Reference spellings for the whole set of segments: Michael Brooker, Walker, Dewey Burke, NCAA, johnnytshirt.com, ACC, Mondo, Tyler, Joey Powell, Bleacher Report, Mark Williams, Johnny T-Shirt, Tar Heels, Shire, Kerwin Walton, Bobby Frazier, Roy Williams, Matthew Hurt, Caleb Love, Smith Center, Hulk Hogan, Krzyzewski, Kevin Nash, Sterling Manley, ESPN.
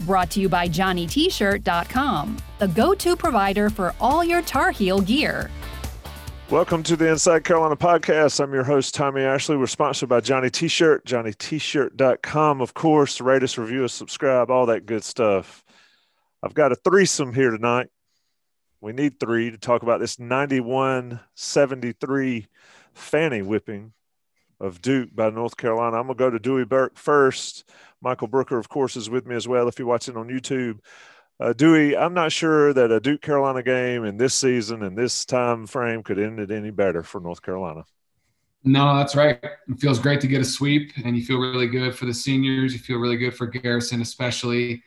Brought to you by johnnytshirt.com, the go-to provider for all your Tar Heel gear. Welcome to the Inside Carolina podcast. I'm your host, Tommy Ashley. We're sponsored by Johnny T-Shirt, johnnytshirt.com. Of course, rate us, review us, subscribe, all that good stuff. I've got a threesome here tonight. We need three to talk about this 91-73 fanny whipping of Duke by North Carolina. I'm going to go to Dewey Burke first. Michael Brooker, of course, is with me as well if you're watching on YouTube. Dewey, I'm not sure that a Duke-Carolina game in this season and this time frame could end it any better for North Carolina. No, that's right. It feels great to get a sweep, and you feel really good for the seniors. You feel really good for Garrison especially.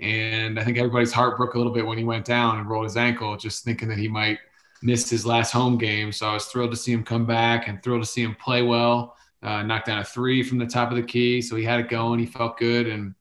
And I think everybody's heart broke a little bit when he went down and rolled his ankle, just thinking that he might missed his last home game. So I was thrilled to see him come back and thrilled to see him play well. Knocked down a three from the top of the key. So he had it going. He felt good. And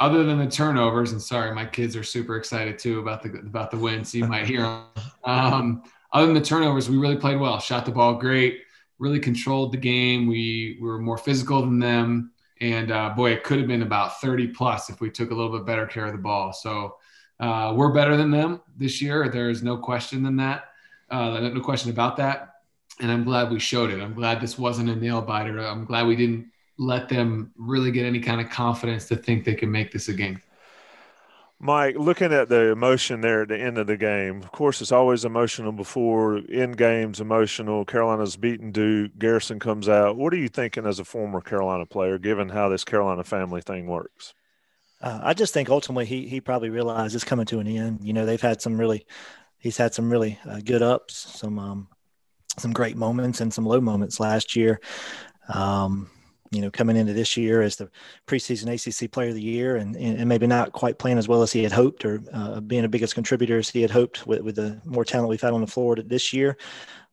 other than the turnovers, and sorry, my kids are super excited too about the win, so you might hear them. Other than the turnovers, we really played well. Shot the ball great. Really controlled the game. We were more physical than them. And, boy, it could have been about 30-plus if we took a little bit better care of the ball. So we're better than them this year. There is no question than that. No question about that. And I'm glad we showed it. I'm glad this wasn't a nail biter. I'm glad we didn't let them really get any kind of confidence to think they can make this a game. Mike, looking at the emotion there at the end of the game, of course, it's always emotional before end games, emotional. Carolina's beaten Duke. Garrison comes out. What are you thinking as a former Carolina player, given how this Carolina family thing works? I just think ultimately he probably realized it's coming to an end. You know, they've had some really – he's had some really good ups, some great moments and some low moments last year. You know, coming into this year as the preseason ACC player of the year and maybe not quite playing as well as he had hoped or being the biggest contributor as he had hoped with the more talent we've had on the floor this year.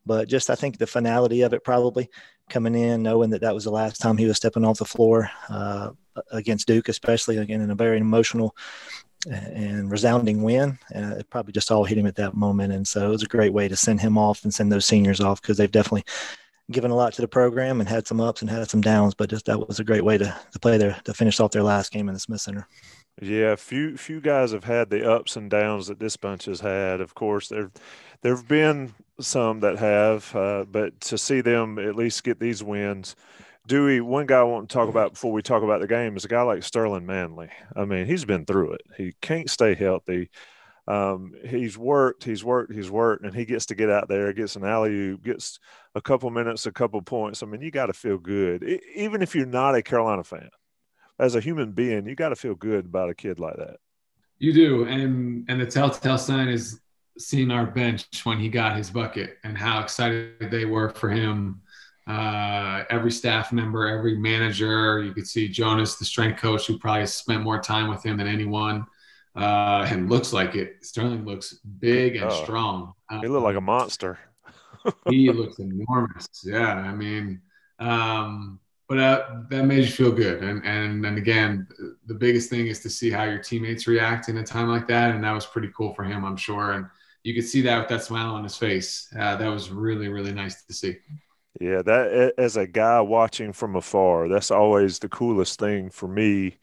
But just I think the finality of it probably coming in, knowing that that was the last time he was stepping off the floor against Duke, especially, again, in a very emotional and resounding win. It probably just all hit him at that moment. And so it was a great way to send him off and send those seniors off because they've definitely – given a lot to the program and had some ups and had some downs, but just that was a great way to play there to finish off their last game in the Smith Center. Yeah, few guys have had the ups and downs that this bunch has had. Of course, there've been some that have, but to see them at least get these wins. Dewey, one guy I want to talk about before we talk about the game is a guy like Sterling Manley. I mean, he's been through it. He can't stay healthy. He's worked, and he gets to get out there, gets an alley-oop, gets a couple minutes, a couple points. I mean, you got to feel good. Even if you're not a Carolina fan, as a human being, you got to feel good about a kid like that. You do, and the telltale sign is seeing our bench when he got his bucket and how excited they were for him. Every staff member, every manager, you could see Jonas, the strength coach, who probably spent more time with him than anyone. And looks like it. Sterling looks big and strong. He looked like a monster. He looks enormous. Yeah, I mean, but that made you feel good. And again, the biggest thing is to see how your teammates react in a time like that. And that was pretty cool for him, I'm sure. And you could see that with that smile on his face. That was really, really nice to see. Yeah, that as a guy watching from afar, that's always the coolest thing for me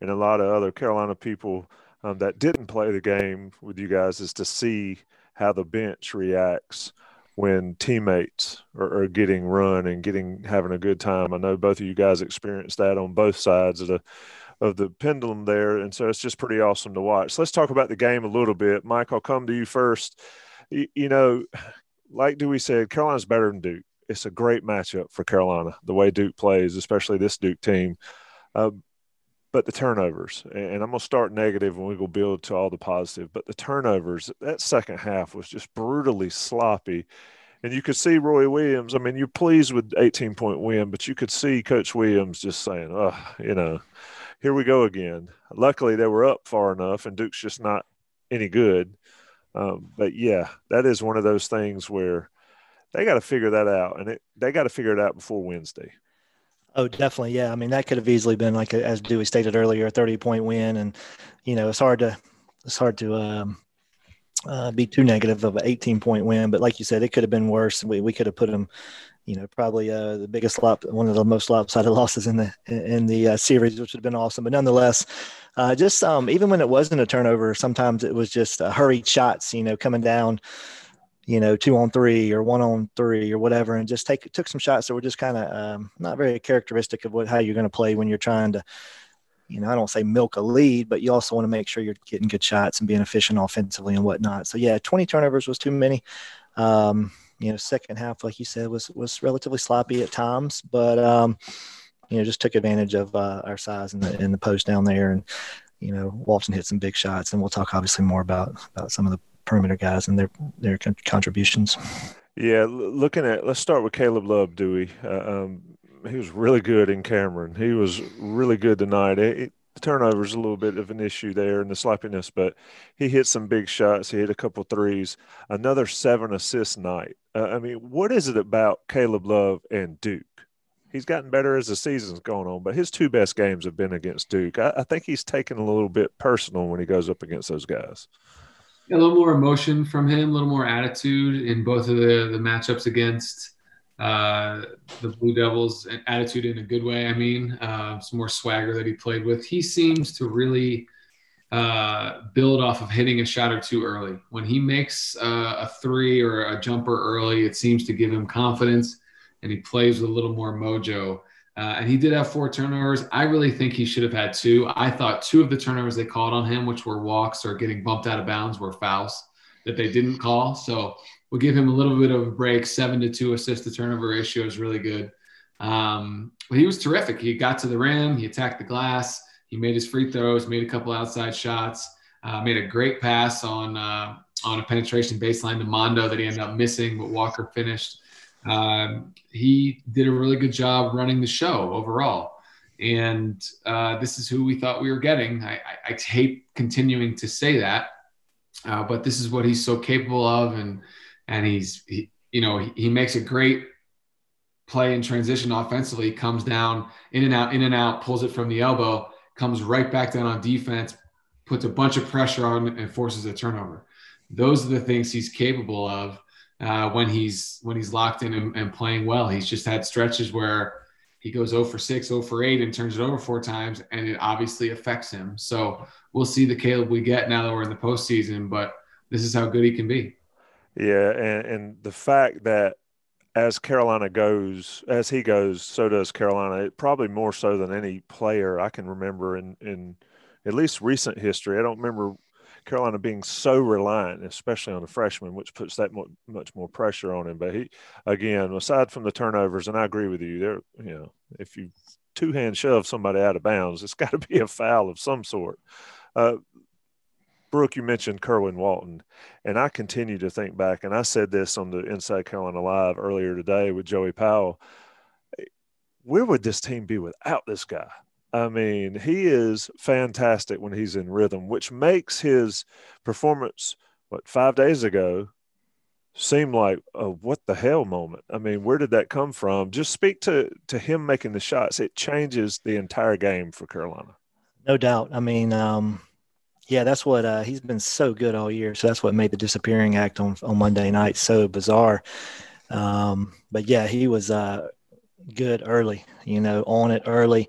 and a lot of other Carolina people that didn't play the game with you guys is to see how the bench reacts when teammates are getting run and having a good time. I know both of you guys experienced that on both sides of the pendulum there, and so it's just pretty awesome to watch. So let's talk about the game a little bit. Mike, I'll come to you first. You know, like Dewey said, Carolina's better than Duke. It's a great matchup for Carolina, the way Duke plays, especially this Duke team. But the turnovers, and I'm going to start negative and we're going to build to all the positive, but the turnovers, that second half was just brutally sloppy. And you could see Roy Williams, I mean, you're pleased with 18-point win, but you could see Coach Williams just saying, you know, here we go again. Luckily, they were up far enough, and Duke's just not any good. But yeah, that is one of those things where they got to figure that out, and they got to figure it out before Wednesday. Oh, definitely. Yeah. I mean, that could have easily been, like, as Dewey stated earlier, a 30-point win. And, you know, it's hard to be too negative of an 18-point win. But like you said, it could have been worse. We could have put them, you know, probably the biggest one of the most lopsided losses in the series, which would have been awesome. But nonetheless, even when it wasn't a turnover, sometimes it was just hurried shots, you know, coming down, you know, 2-on-3 or 1-on-3 or whatever, and just took some shots that were just kind of not very characteristic of how you're going to play when you're trying to, you know, I don't say milk a lead, but you also want to make sure you're getting good shots and being efficient offensively and whatnot. So yeah, 20 turnovers was too many. You know, second half, like you said, was relatively sloppy at times, but you know, just took advantage of our size in the post down there, and you know, Walton hit some big shots, and we'll talk obviously more about some of the perimeter guys and their contributions. Yeah, let's start with Caleb Love, Dewey. He was really good in Cameron. He was really good tonight. The turnover's a little bit of an issue there and the sloppiness, but he hit some big shots. He hit a couple threes. Another 7-assist night. I mean, what is it about Caleb Love and Duke? He's gotten better as the season's gone on, but his two best games have been against Duke. I think he's taken a little bit personal when he goes up against those guys. A little more emotion from him, a little more attitude in both of the matchups against the Blue Devils, and attitude in a good way. I mean, some more swagger that he played with. He seems to really build off of hitting a shot or two early. When he makes a three or a jumper early, it seems to give him confidence, and he plays with a little more mojo. And he did have 4 turnovers. I really think he should have had 2. I thought 2 of the turnovers they called on him, which were walks or getting bumped out of bounds, were fouls that they didn't call. So we'll give him a little bit of a break. 7-2 assist to turnover ratio is really good. He was terrific. He got to the rim. He attacked the glass. He made his free throws, made a couple outside shots, made a great pass on a penetration baseline to Mondo that he ended up missing, but Walker finished. He did a really good job running the show overall. And this is who we thought we were getting. I hate continuing to say that, but this is what he's so capable of. And he makes a great play in transition offensively, comes down, in and out, pulls it from the elbow, comes right back down on defense, puts a bunch of pressure on, and forces a turnover. Those are the things he's capable of. When he's locked in and playing well. He's just had stretches where he goes 0 for 6, 0 for 8, and turns it over 4 times, and it obviously affects him. So we'll see the Caleb we get now that we're in the postseason, but this is how good he can be. Yeah, and the fact that as he goes, so does Carolina, it probably more so than any player I can remember in at least recent history. I don't remember Carolina being so reliant, especially on the freshman, which puts that much more pressure on him. But he, again, aside from the turnovers, and I agree with you, there, you know, if you two-hand shove somebody out of bounds, it's got to be a foul of some sort. Brooke, you mentioned Kerwin Walton, and I continue to think back, and I said this on the Inside Carolina Live earlier today with Joey Powell, where would this team be without this guy? I mean, he is fantastic when he's in rhythm, which makes his performance, 5 days ago, seem like a what the hell moment. I mean, where did that come from? Just speak to him making the shots. It changes the entire game for Carolina. No doubt. I mean, yeah, that's what he's been so good all year. So that's what made the disappearing act on Monday night so bizarre. But, yeah, he was good early, you know, on it early.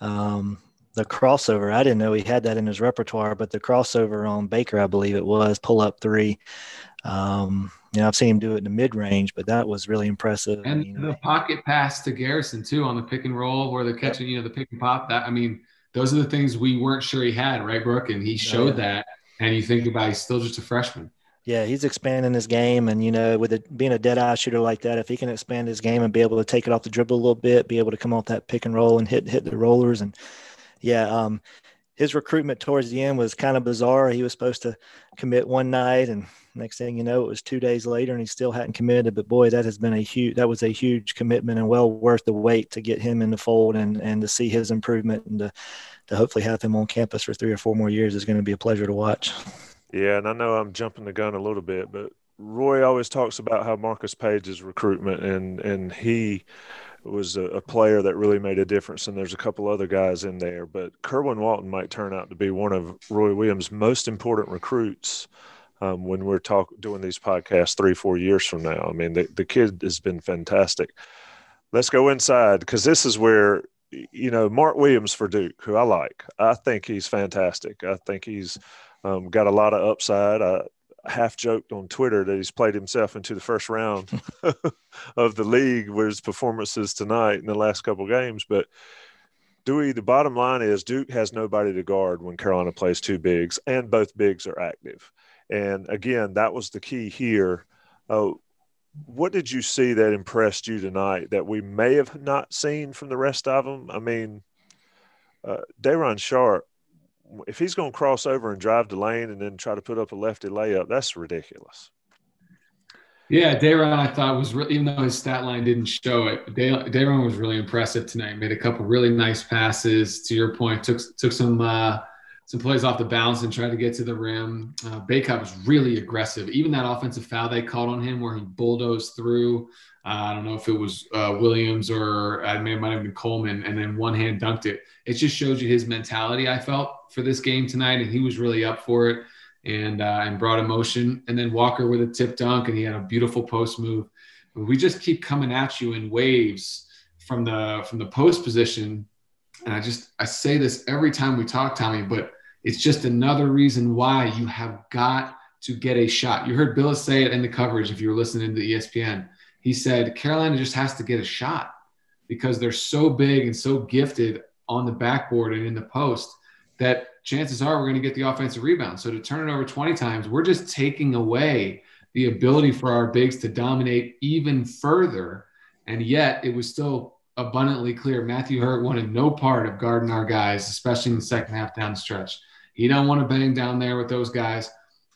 The crossover, I didn't know he had that in his repertoire, but the crossover on Baker, I believe it was, pull up 3. You know, I've seen him do it in the mid range, but that was really impressive. And you know, the pocket pass to Garrison too, on the pick and roll, where they're catching, you know, the pick and pop. That, I mean, those are the things we weren't sure he had, right, Brooke? And he showed that. And you think about, he's still just a freshman. Yeah, he's expanding his game, and, you know, with it being a dead-eye shooter like that, if he can expand his game and be able to take it off the dribble a little bit, be able to come off that pick and roll and hit the rollers. And, yeah, his recruitment towards the end was kind of bizarre. He was supposed to commit one night, and next thing you know, it was 2 days later, and he still hadn't committed. But, boy, that was a huge commitment, and well worth the wait to get him in the fold and to see his improvement, and to hopefully have him on campus for 3 or 4 more years is going to be a pleasure to watch. Yeah, and I know I'm jumping the gun a little bit, but Roy always talks about how Marcus Page's recruitment, and he was a player that really made a difference, and there's a couple other guys in there. But Kerwin Walton might turn out to be one of Roy Williams' most important recruits when we're doing these podcasts 3-4 years from now. I mean, the kid has been fantastic. Let's go inside, because this is where, you know, Mark Williams for Duke, who I like. I think he's fantastic. I think he's got a lot of upside. I half joked on Twitter that he's played himself into the first round of the league with his performances tonight in the last couple games. But Dewey, the bottom line is Duke has nobody to guard when Carolina plays two bigs, and both bigs are active. And again, that was the key here. What did you see that impressed you tonight that we may have not seen from the rest of them? I mean, Dayron Sharpe, if he's going to cross over and drive the lane and then try to put up a lefty layup, that's ridiculous. Yeah, Dayron, I thought, was really, even though his stat line didn't show it, Dayron was really impressive tonight. Made a couple really nice passes. To your point, took some plays off the bounce and tried to get to the rim. Baycott was really aggressive. Even that offensive foul they called on him where he bulldozed through. I don't know if it was Williams or it might have been Coleman, and then one-hand dunked it. It just shows you his mentality, I felt, for this game tonight, and he was really up for it and brought emotion. And then Walker with a tip dunk, and he had a beautiful post move. We just keep coming at you in waves from the post position. And I say this every time we talk, Tommy, but it's just another reason why you have got to get a shot. You heard Bill say it in the coverage if you were listening to ESPN. He said Carolina just has to get a shot because they're so big and so gifted on the backboard and in the post that chances are we're going to get the offensive rebound. So to turn it over 20 times, we're just taking away the ability for our bigs to dominate even further. And yet it was still abundantly clear Matthew Hurt wanted no part of guarding our guys, especially in the second half down the stretch. He don't want to bang down there with those guys.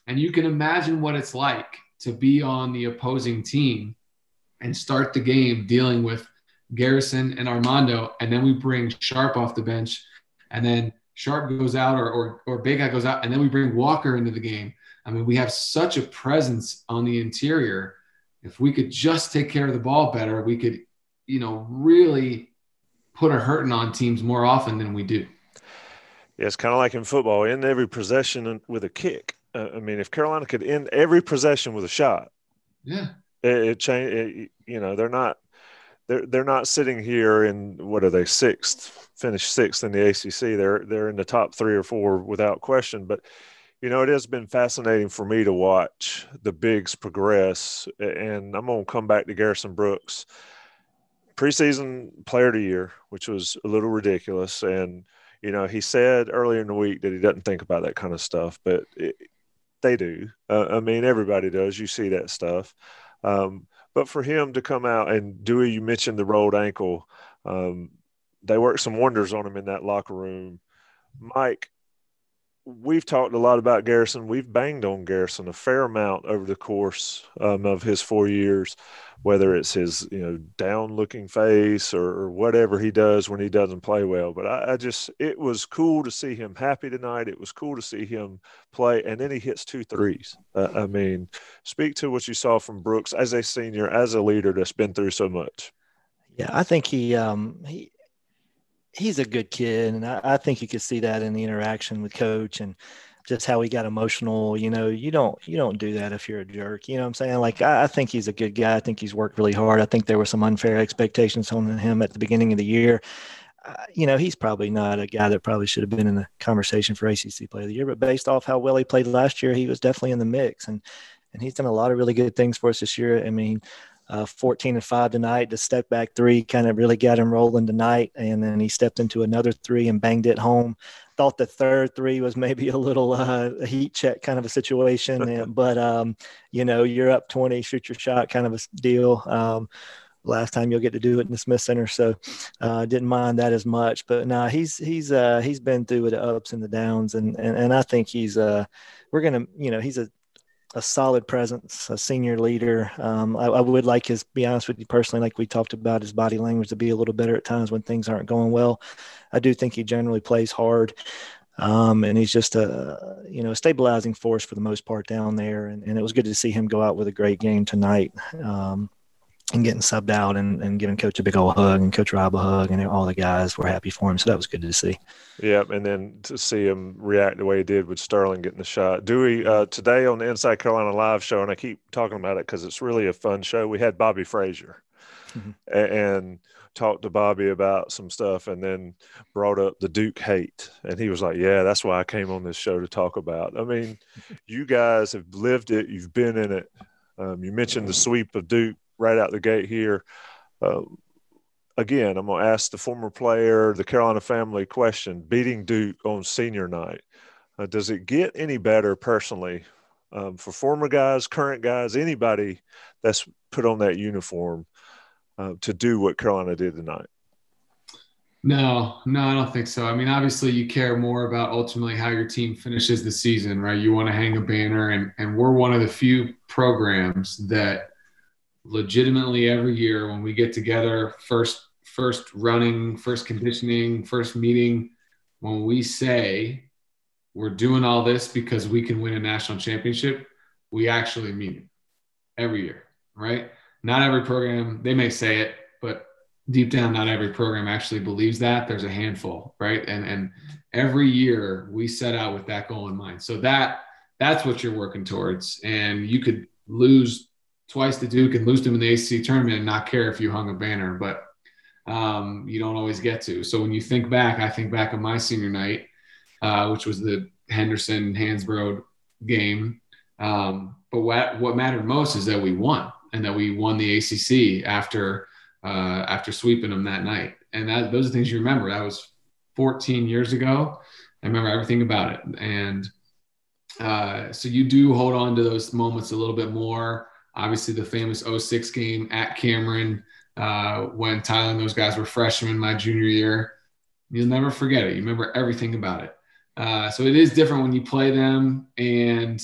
And you can imagine what it's like to be on the opposing team and start the game dealing with Garrison and Armando, and then we bring Sharpe off the bench, and then Sharpe goes out or Big Guy goes out, and then we bring Walker into the game. I mean, we have such a presence on the interior. If we could just take care of the ball better, we could, you know, really put a hurting on teams more often than we do. Yeah, it's kind of like in football, end every possession with a kick. I mean, if Carolina could end every possession with a shot, yeah, it changed. You know, they're not sitting here in, what are they, finished sixth in the ACC. They're in the top 3 or 4 without question. But, you know, it has been fascinating for me to watch the bigs progress. And I'm going to come back to Garrison Brooks, preseason player of the year, which was a little ridiculous. And, you know, he said earlier in the week that he doesn't think about that kind of stuff, but they do. I mean, everybody does. You see that stuff. But for him to come out and Dewey, you mentioned the rolled ankle. They worked some wonders on him in that locker room. Mike, we've talked a lot about Garrison. We've banged on Garrison a fair amount over the course of his 4 years, whether it's his, you know, down-looking face or whatever he does when he doesn't play well. But it was cool to see him happy tonight. It was cool to see him play. And then he hits 2 threes. I mean, speak to what you saw from Brooks as a senior, as a leader that's been through so much. Yeah, I think he's a good kid, and I think you could see that in the interaction with Coach and just how he got emotional. You know, you don't do that if you're a jerk. You know what I'm saying? Like, I think he's a good guy. I think he's worked really hard. I think there were some unfair expectations on him at the beginning of the year. You know, he's probably not a guy that probably should have been in the conversation for ACC Player of the Year, but based off how well he played last year, he was definitely in the mix, and he's done a lot of really good things for us this year. I mean, 14 and 5 tonight. The step back 3 kind of really got him rolling tonight, and then he stepped into another 3 and banged it home. Thought the third 3 was maybe a little heat check kind of a situation, but you know, you're up 20, shoot your shot kind of a deal. Last time you'll get to do it in the Smith Center, so didn't mind that as much. But no, he's been through the ups and the downs, and I think he's a solid presence, a senior leader. I would like his, be honest with you personally, like we talked about, his body language to be a little better at times when things aren't going well. I do think he generally plays hard. And he's just a stabilizing force for the most part down there. And it was good to see him go out with a great game tonight, and getting subbed out and giving Coach a big old hug and Coach Rob a hug, and all the guys were happy for him. So that was good to see. Yeah, and then to see him react the way he did with Sterling getting the shot. Dewey, today on the Inside Carolina Live show, and I keep talking about it because it's really a fun show, we had Bobby Frazier and talked to Bobby about some stuff and then brought up the Duke hate. And he was like, yeah, that's why I came on this show to talk about. I mean, you guys have lived it. You've been in it. You mentioned the sweep of Duke right out the gate here. Again, I'm going to ask the former player, the Carolina family question, beating Duke on senior night. Does it get any better personally for former guys, current guys, anybody that's put on that uniform to do what Carolina did tonight? No, I don't think so. I mean, obviously you care more about ultimately how your team finishes the season, right? You want to hang a banner, and we're one of the few programs that legitimately every year when we get together, first running, first conditioning, first meeting, when we say we're doing all this because we can win a national championship, we actually mean it every year, right? Not every program, they may say it, but deep down, not every program actually believes that. There's a handful, right? And every year we set out with that goal in mind. So that's what you're working towards. And you could lose twice to Duke and lose them in the ACC tournament and not care if you hung a banner, but you don't always get to. So when you think back, I think back on my senior night, which was the Henderson-Hansbrough game. But what mattered most is that we won, and that we won the ACC after sweeping them that night. And those are things you remember. That was 14 years ago. I remember everything about it. And so you do hold on to those moments a little bit more. Obviously, the famous 06 game at Cameron when Tyler and those guys were freshmen my junior year. You'll never forget it. You remember everything about it. So it is different when you play them. And,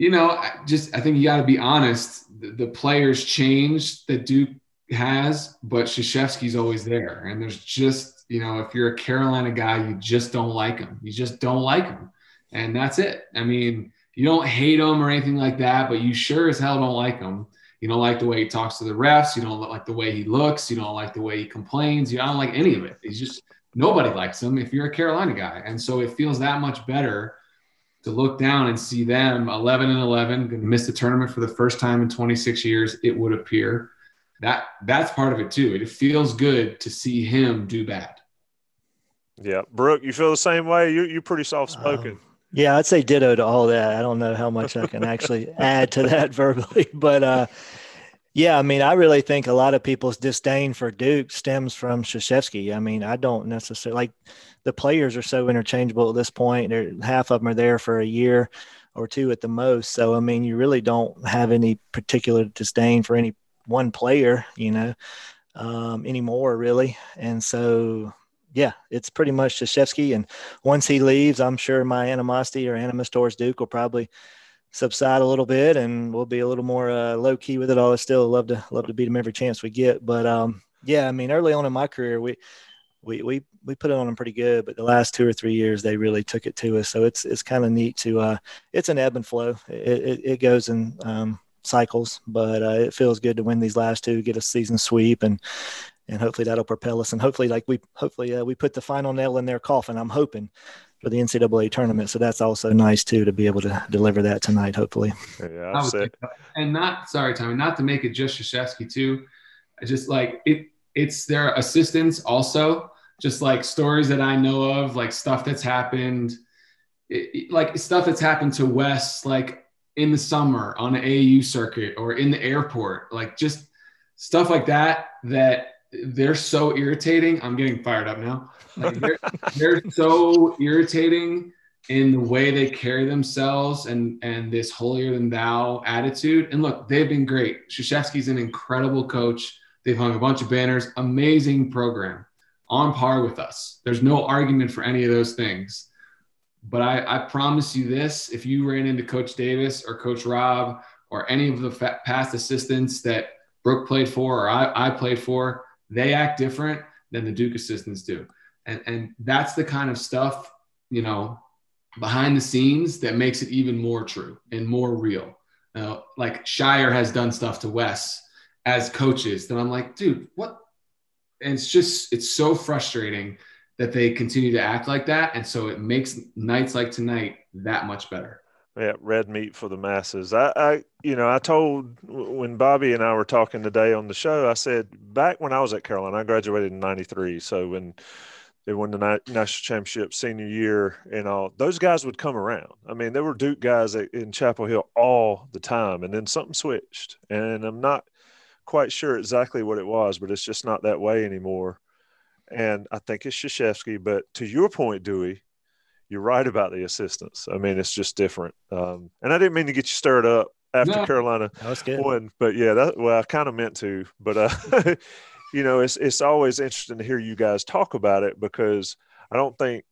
I think you got to be honest. The players change that Duke has, but Krzyzewski's always there. And there's just, if you're a Carolina guy, you just don't like him. You just don't like him. And that's it. I mean, you don't hate him or anything like that, but you sure as hell don't like him. You don't like the way he talks to the refs. You don't like the way he looks. You don't like the way he complains. You don't like any of it. He's just nobody likes him if you're a Carolina guy. And so it feels that much better to look down and see them 11-11, going to miss the tournament for the first time in 26 years, it would appear. That's part of it too. It feels good to see him do bad. Yeah. Brooke, you feel the same way? You're pretty soft-spoken. Yeah, I'd say ditto to all that. I don't know how much I can actually add to that verbally. But, I really think a lot of people's disdain for Duke stems from Krzyzewski. I mean, I don't necessarily – like the players are so interchangeable at this point. Half of them are there for a year or two at the most. So, I mean, you really don't have any particular disdain for any one player, anymore really. And so – yeah, it's pretty much Krzyzewski. And once he leaves, I'm sure my animosity or animus towards Duke will probably subside a little bit, and we'll be a little more low key with it all. I still love to beat him every chance we get. But early on in my career, we put it on them pretty good, but the last 2 or 3 years, they really took it to us. So it's kind of neat to it's an ebb and flow. It goes in cycles, but it feels good to win these last two, get a season sweep, and hopefully that'll propel us. And hopefully, we put the final nail in their coffin, I'm hoping, for the NCAA tournament. So that's also nice, too, to be able to deliver that tonight, hopefully. Yeah, I'll say. And sorry, Tommy, not to make it just Krzyzewski, too. It's their assistants also, just like stories that I know of, like stuff that's happened, stuff that's happened to Wes, like in the summer on an AAU circuit or in the airport, like just stuff like that they're so irritating. I'm getting fired up now. Like they're so irritating in the way they carry themselves and this holier than thou attitude. And look, they've been great. Krzyzewski's an incredible coach. They've hung a bunch of banners, amazing program on par with us. There's no argument for any of those things, but I promise you this, if you ran into Coach Davis or Coach Rob or any of the past assistants that Brooke played for, or I played for, they act different than the Duke assistants do. And that's the kind of stuff you know, behind the scenes that makes it even more true and more real. Like Shire has done stuff to Wes as coaches that I'm like, dude, what? And it's just, it's so frustrating that they continue to act like that. And so it makes nights like tonight that much better. Yeah, red meat for the masses. I told when Bobby and I were talking today on the show, I said back when I was at Carolina, I graduated in 93. So when they won the national championship senior year and all, those guys would come around. I mean, there were Duke guys in Chapel Hill all the time, and then something switched. And I'm not quite sure exactly what it was, but it's just not that way anymore. And I think it's Krzyzewski. But to your point, Dewey, you're right about the assistants. I mean, it's just different. And I didn't mean to get you stirred up after Carolina won, but yeah, I kind of meant to, but you know, it's always interesting to hear you guys talk about it, because I don't think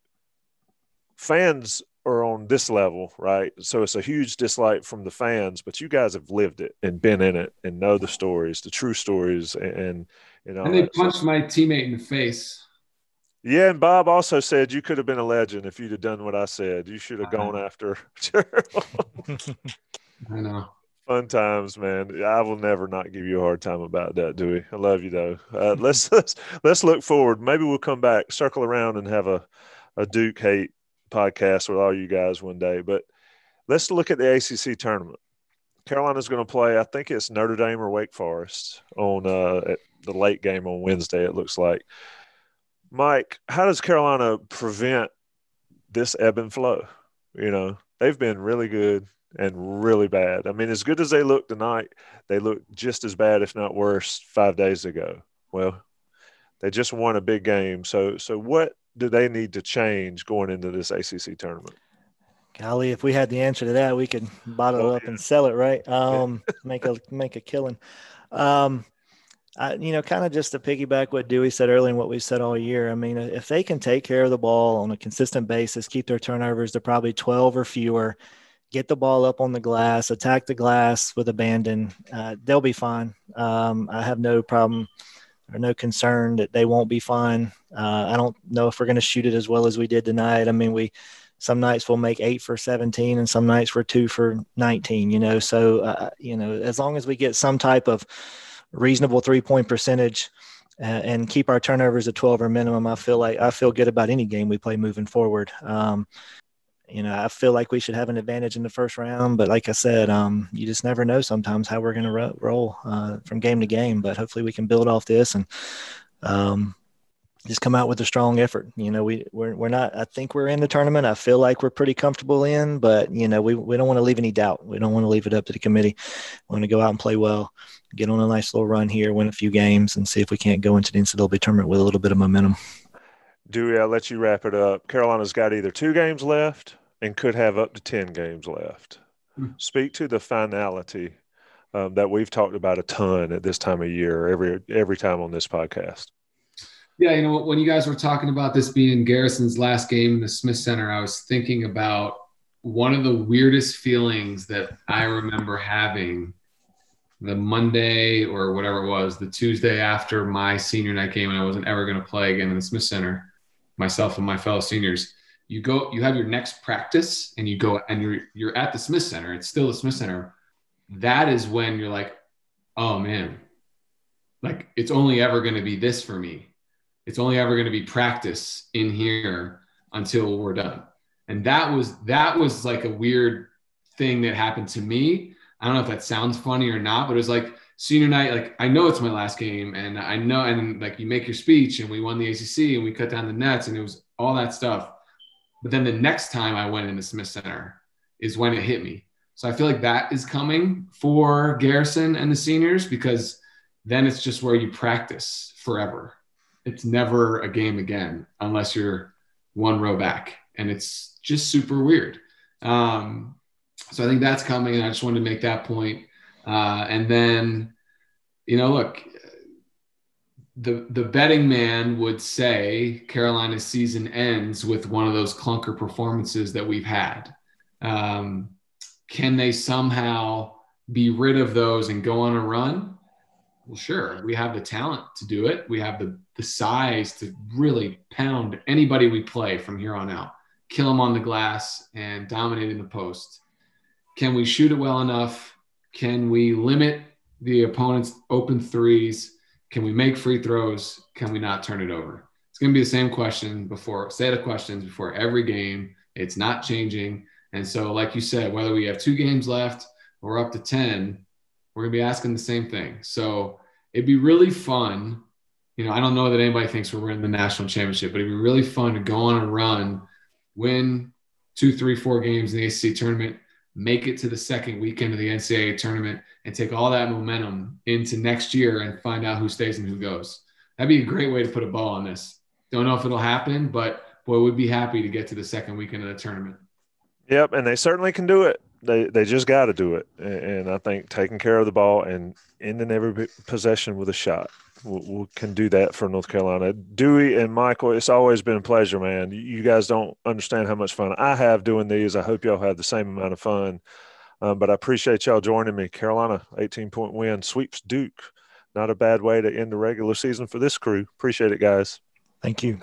fans are on this level, right? So it's a huge dislike from the fans, but you guys have lived it and been in it and know the stories, the true stories. And they punched my teammate in the face. Yeah, and Bob also said you could have been a legend if you'd have done what I said. You should have gone after Gerald. I know. Fun times, man. I will never not give you a hard time about that, Dewey. I love you, though. Let's look forward. Maybe we'll come back, circle around, and have a Duke hate podcast with all you guys one day. But let's look at the ACC tournament. Carolina's going to play, I think it's Notre Dame or Wake Forest on at the late game on Wednesday, it looks like. Mike, how does Carolina prevent this ebb and flow? You know, they've been really good and really bad. I mean, as good as they look tonight, they look just as bad, if not worse, 5 days ago. Well, they just won a big game. So what do they need to change going into this ACC tournament? Golly, if we had the answer to that, we could bottle it up and sell it, right? Make a killing. Kind of just to piggyback what Dewey said earlier and what we've said all year. I mean, if they can take care of the ball on a consistent basis, keep their turnovers to probably 12 or fewer, get the ball up on the glass, attack the glass with abandon, they'll be fine. I have no problem or no concern that they won't be fine. I don't know if we're going to shoot it as well as we did tonight. I mean, some nights we'll make 8 for 17 and some nights we're 2 for 19, you know? So, as long as we get some type of reasonable 3-point percentage and keep our turnovers at 12 or minimum, I feel good about any game we play moving forward. I feel like we should have an advantage in the first round, but like I said, you just never know sometimes how we're going to roll from game to game, but hopefully we can build off this and just come out with a strong effort. You know, we're not, I think we're in the tournament. I feel like we're pretty comfortable in, but you know, we don't want to leave any doubt. We don't want to leave it up to the committee. We want to go out and play well, get on a nice little run here, win a few games and see if we can't go into the NCAA tournament with a little bit of momentum. Dewey, I'll let you wrap it up. Carolina's got either 2 games left and could have up to 10 games left. Mm-hmm. Speak to the finality that we've talked about a ton at this time of year, every time on this podcast. Yeah, you know, when you guys were talking about this being Garrison's last game in the Smith Center, I was thinking about one of the weirdest feelings that I remember having the Monday or whatever it was, the Tuesday after my senior night game, and I wasn't ever going to play again in the Smith Center, myself and my fellow seniors. You have your next practice and you go and you're at the Smith Center. It's still the Smith Center. That is when you're like, oh man, like it's only ever going to be this for me. It's only ever going to be practice in here until we're done. And that was like a weird thing that happened to me. I don't know if that sounds funny or not, but it was like senior night, like I know it's my last game and I know, and like you make your speech and we won the ACC and we cut down the nets and it was all that stuff. But then the next time I went into Smith Center is when it hit me. So I feel like that is coming for Garrison and the seniors, because then it's just where you practice forever. It's never a game again unless you're one row back, and it's just super weird. So I think that's coming, and I just wanted to make that point. And then, you know, look, the betting man would say Carolina's season ends with one of those clunker performances that we've had. Can they somehow be rid of those and go on a run? Well, sure. We have the talent to do it. We have the size to really pound anybody we play from here on out. kill him on the glass, and dominating the post. Can we shoot it well enough? Can we limit the opponent's open threes? Can we make free throws? Can we not turn it over? It's going to be the same question before set of questions before every game. It's not changing. And so, like you said, whether we have 2 games left or up to 10, we're going to be asking the same thing. So it'd be really fun. You know, I don't know that anybody thinks we're winning the national championship, but it'd be really fun to go on a run, win 2, 3, 4 games in the ACC tournament, make it to the second weekend of the NCAA tournament, and take all that momentum into next year and find out who stays and who goes. That'd be a great way to put a ball on this. Don't know if it'll happen, but boy, we'd be happy to get to the second weekend of the tournament. Yep, and they certainly can do it. They just got to do it. And I think taking care of the ball and ending every possession with a shot we can do that for North Carolina. Dewey and Michael, it's always been a pleasure, man. You guys don't understand how much fun I have doing these. I hope y'all have the same amount of fun. But I appreciate y'all joining me. Carolina, 18-point win, sweeps Duke. Not a bad way to end the regular season for this crew. Appreciate it, guys. Thank you.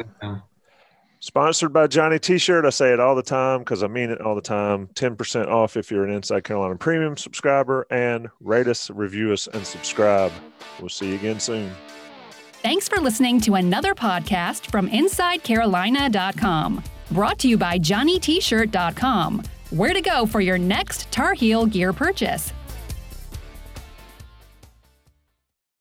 Sponsored by Johnny T-Shirt. I say it all the time because I mean it all the time. 10% off if you're an Inside Carolina Premium subscriber. And rate us, review us, and subscribe. We'll see you again soon. Thanks for listening to another podcast from InsideCarolina.com. Brought to you by johnnytshirt.com. Where to go for your next Tar Heel gear purchase.